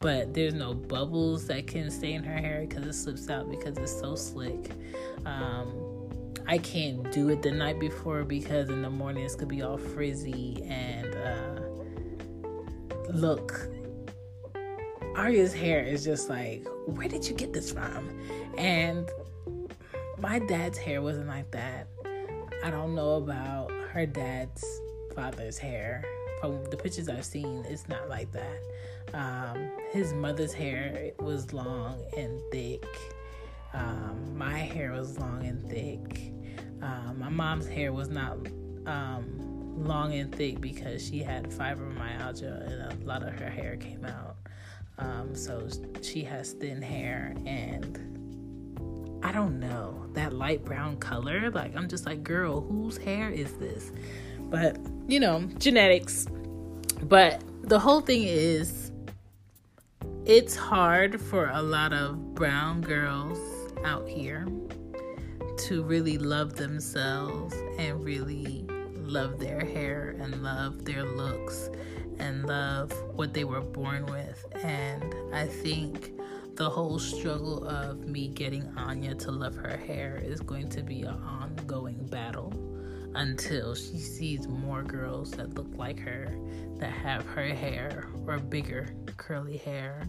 But there's no bubbles that can stay in her hair because it slips out because it's so slick. I can't do it the night before because in the morning it's going to be all frizzy and look. Aria's hair is just like, where did you get this from? And my dad's hair wasn't like that. I don't know about her dad's father's hair. From the pictures I've seen, it's not like that. His mother's hair was long and thick. My hair was long and thick. My mom's hair was not long and thick because she had fibromyalgia and a lot of her hair came out. So she has thin hair, and I don't know, that light brown color, like, I'm just like, girl, whose hair is this? But, you know, genetics. But the whole thing is, it's hard for a lot of brown girls out here to really love themselves and really love their hair and love their looks and love what they were born with. And I think the whole struggle of me getting Anya to love her hair is going to be an ongoing battle until she sees more girls that look like her, that have her hair or bigger curly hair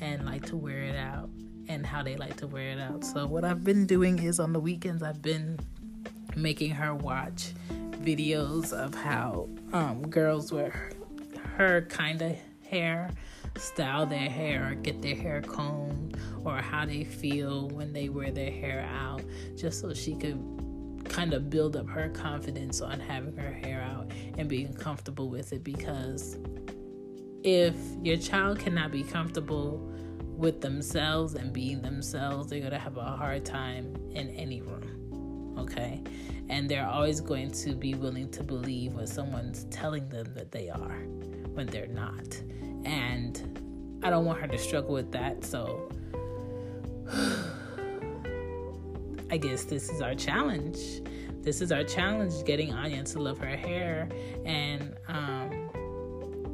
and like to wear it out, and how they like to wear it out. So what I've been doing is on the weekends I've been making her watch videos of how girls wear her kind of hair, style their hair, or get their hair combed, or how they feel when they wear their hair out, just so she could kind of build up her confidence on having her hair out and being comfortable with it. Because if your child cannot be comfortable with themselves and being themselves, they're going to have a hard time in any room, okay? And they're always going to be willing to believe what someone's telling them that they are when they're not. And I don't want her to struggle with that. So I guess this is our challenge. This is our challenge, getting Anya to love her hair. And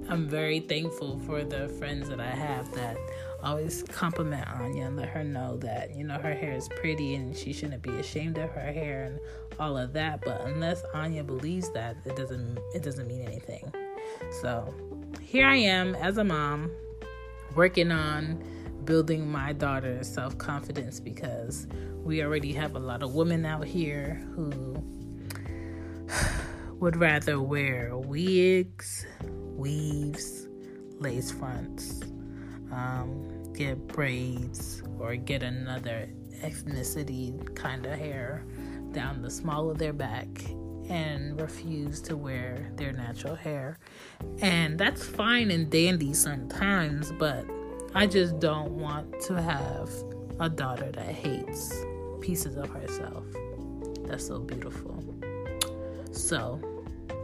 I'm very thankful for the friends that I have that always compliment Anya and let her know that, you know, her hair is pretty and she shouldn't be ashamed of her hair and all of that. But unless Anya believes that, it doesn't mean anything. So here I am as a mom working on building my daughter's self-confidence, because we already have a lot of women out here who would rather wear wigs, weaves, lace fronts, get braids, or get another ethnicity kind of hair down the small of their back and refuse to wear their natural hair. And that's fine and dandy sometimes, but I just don't want to have a daughter that hates pieces of herself. That's so beautiful. So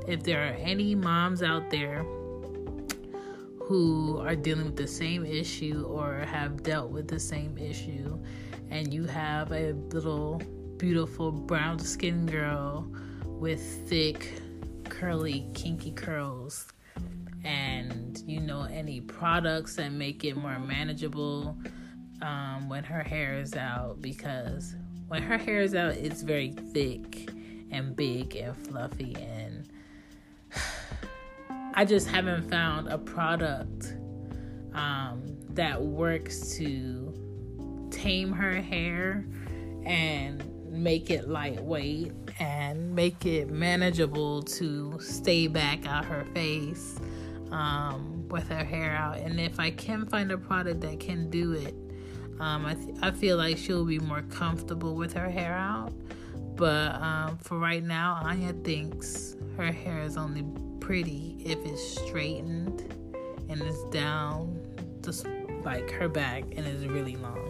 if there are any moms out there who are dealing with the same issue or have dealt with the same issue, and you have a little beautiful brown skinned girl with thick, curly, kinky curls. And, you know, any products that make it more manageable when her hair is out, because when her hair is out, it's very thick and big and fluffy, and I just haven't found a product that works to tame her hair and make it lightweight and make it manageable to stay back out her face with her hair out. And if I can find a product that can do it, I feel like she'll be more comfortable with her hair out. But for right now, Anya thinks her hair is only pretty if it's straightened and it's down just like her back and it's really long.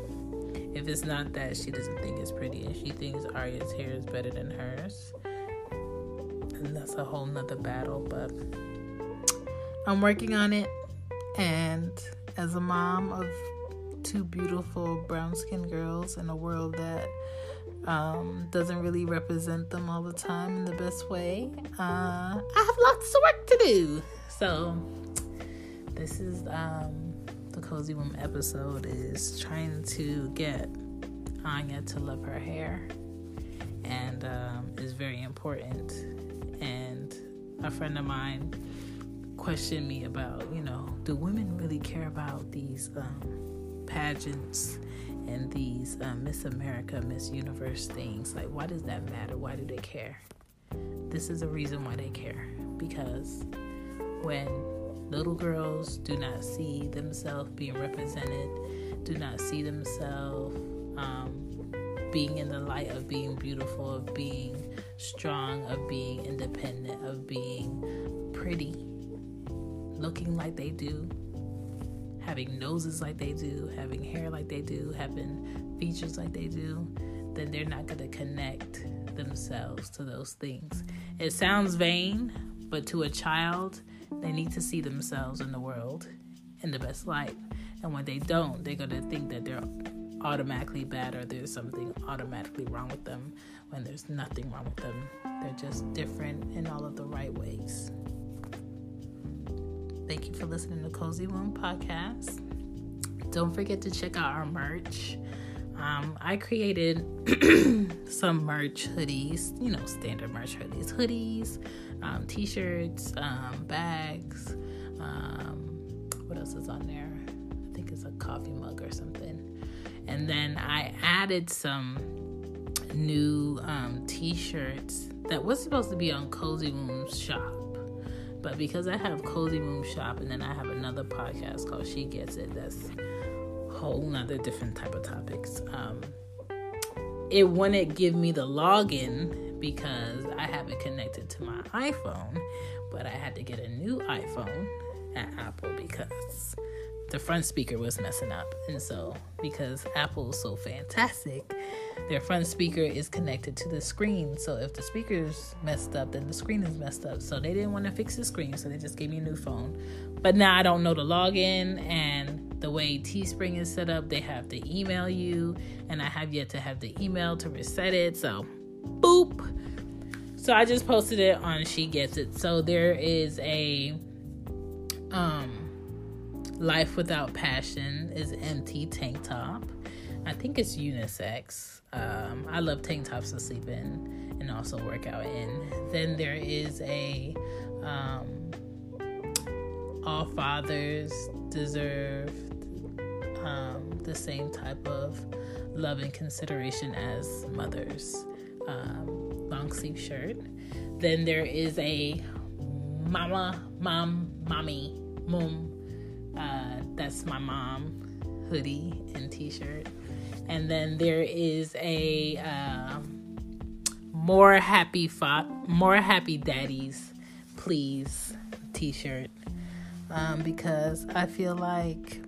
If it's not that, she doesn't think it's pretty, and she thinks Arya's hair is better than hers. And that's a whole nother battle, but I'm working on it. And as a mom of two beautiful brown-skinned girls in a world that doesn't really represent them all the time in the best way, I have lots of work to do. So this is the Cozy Womb episode is trying to get Anya to love her hair, and is very important. And a friend of mine questioned me about, you know, do women really care about these pageants and these Miss America, Miss Universe things? Like, why does that matter? Why do they care? This is a reason why they care. Because when little girls do not see themselves being represented, do not see themselves being in the light of being beautiful, of being strong, of being independent, of being pretty, looking like they do, having noses like they do, having hair like they do, having features like they do, then they're not going to connect themselves to those things. It sounds vain, but to a child, they need to see themselves in the world in the best light. And when they don't, they're going to think that they're automatically bad or there's something automatically wrong with them, when there's nothing wrong with them. They're just different in all of the right ways. Thank you for listening to Cozy Womb Podcast. Don't forget to check out our merch. I created some merch hoodies, you know, standard merch hoodies, t-shirts, bags. What else is on there? I think it's a coffee mug or something. And then I added some new t-shirts that was supposed to be on Cozy Womb's shop. But because I have Cozy Womb Shop, and then I have another podcast called She Gets It, that's a whole nother different type of topics. It wouldn't give me the login because I have it connected to my iPhone, but I had to get a new iPhone at Apple because the front speaker was messing up. And so because Apple is so fantastic, their front speaker is connected to the screen. So if the speaker's messed up, then the screen is messed up. So they didn't want to fix the screen, so they just gave me a new phone. But now I don't know the login, and the way Teespring is set up, they have to email you, and I have yet to have the email to reset it. So boop. So I just posted it on She Gets It. So there is a Life Without Passion is empty tank top. I think it's unisex. I love tank tops to sleep in and also work out in. Then there is a All Fathers Deserve the Same Type of Love and Consideration as Mothers long sleeve shirt. Then there is a that's my mom hoodie and t-shirt. And then there is a more happy daddies please t-shirt, because I feel like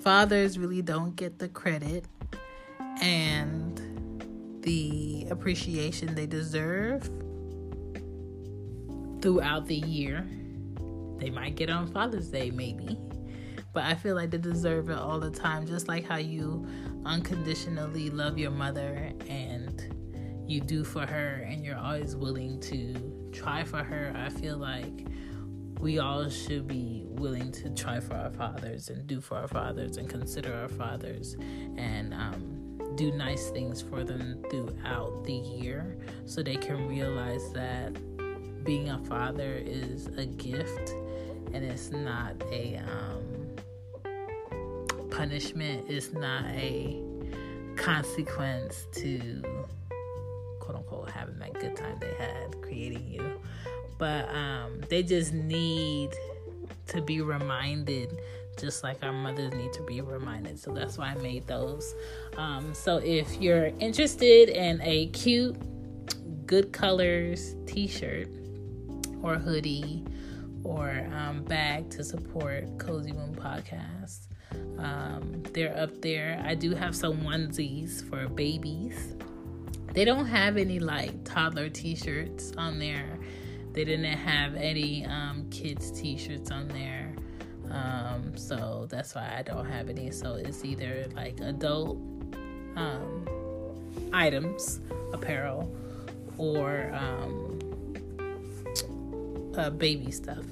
fathers really don't get the credit and the appreciation they deserve throughout the year. They might get on Father's Day, maybe. But I feel like they deserve it all the time. Just like how you unconditionally love your mother and you do for her and you're always willing to try for her. I feel like we all should be willing to try for our fathers and do for our fathers and consider our fathers and do nice things for them throughout the year so they can realize that being a father is a gift and it's not a punishment. It's not a consequence to, quote unquote, having that good time they had creating you. But they just need to be reminded, just like our mothers need to be reminded. So that's why I made those. So if you're interested in a cute, good colors t-shirt or hoodie or bag to support Cozy Womb Podcast, they're up there. I do have some onesies for babies. They don't have any like toddler t-shirts on there. They didn't have any kids t-shirts on there. So that's why I don't have any. So it's either like adult items, apparel, or baby stuff.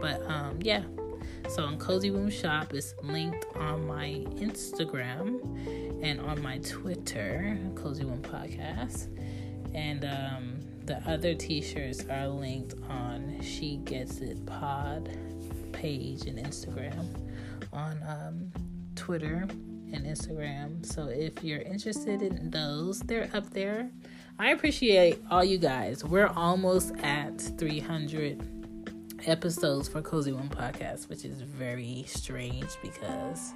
But yeah. So on Cozy Womb Shop, it's linked on my Instagram and on my Twitter, Cozy Womb Podcast. And the other t-shirts are linked on She Gets It Pod page and Instagram, on Twitter and Instagram. So if you're interested in those, they're up there. I appreciate all you guys. We're almost at 300 episodes for Cozy Womb Podcast, which is very strange because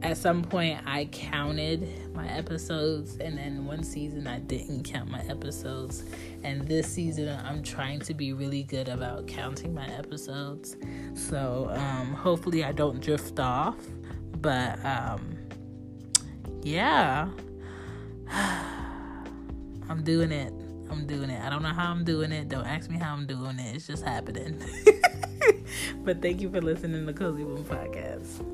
at some point, I counted my episodes, and then one season, I didn't count my episodes. And this season, I'm trying to be really good about counting my episodes. So, hopefully I don't drift off. But, yeah. I'm doing it. I'm doing it. I don't know how I'm doing it. Don't ask me how I'm doing it. It's just happening. But thank you for listening to Cozy Womb Podcast.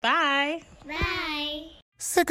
Bye. Bye. Sick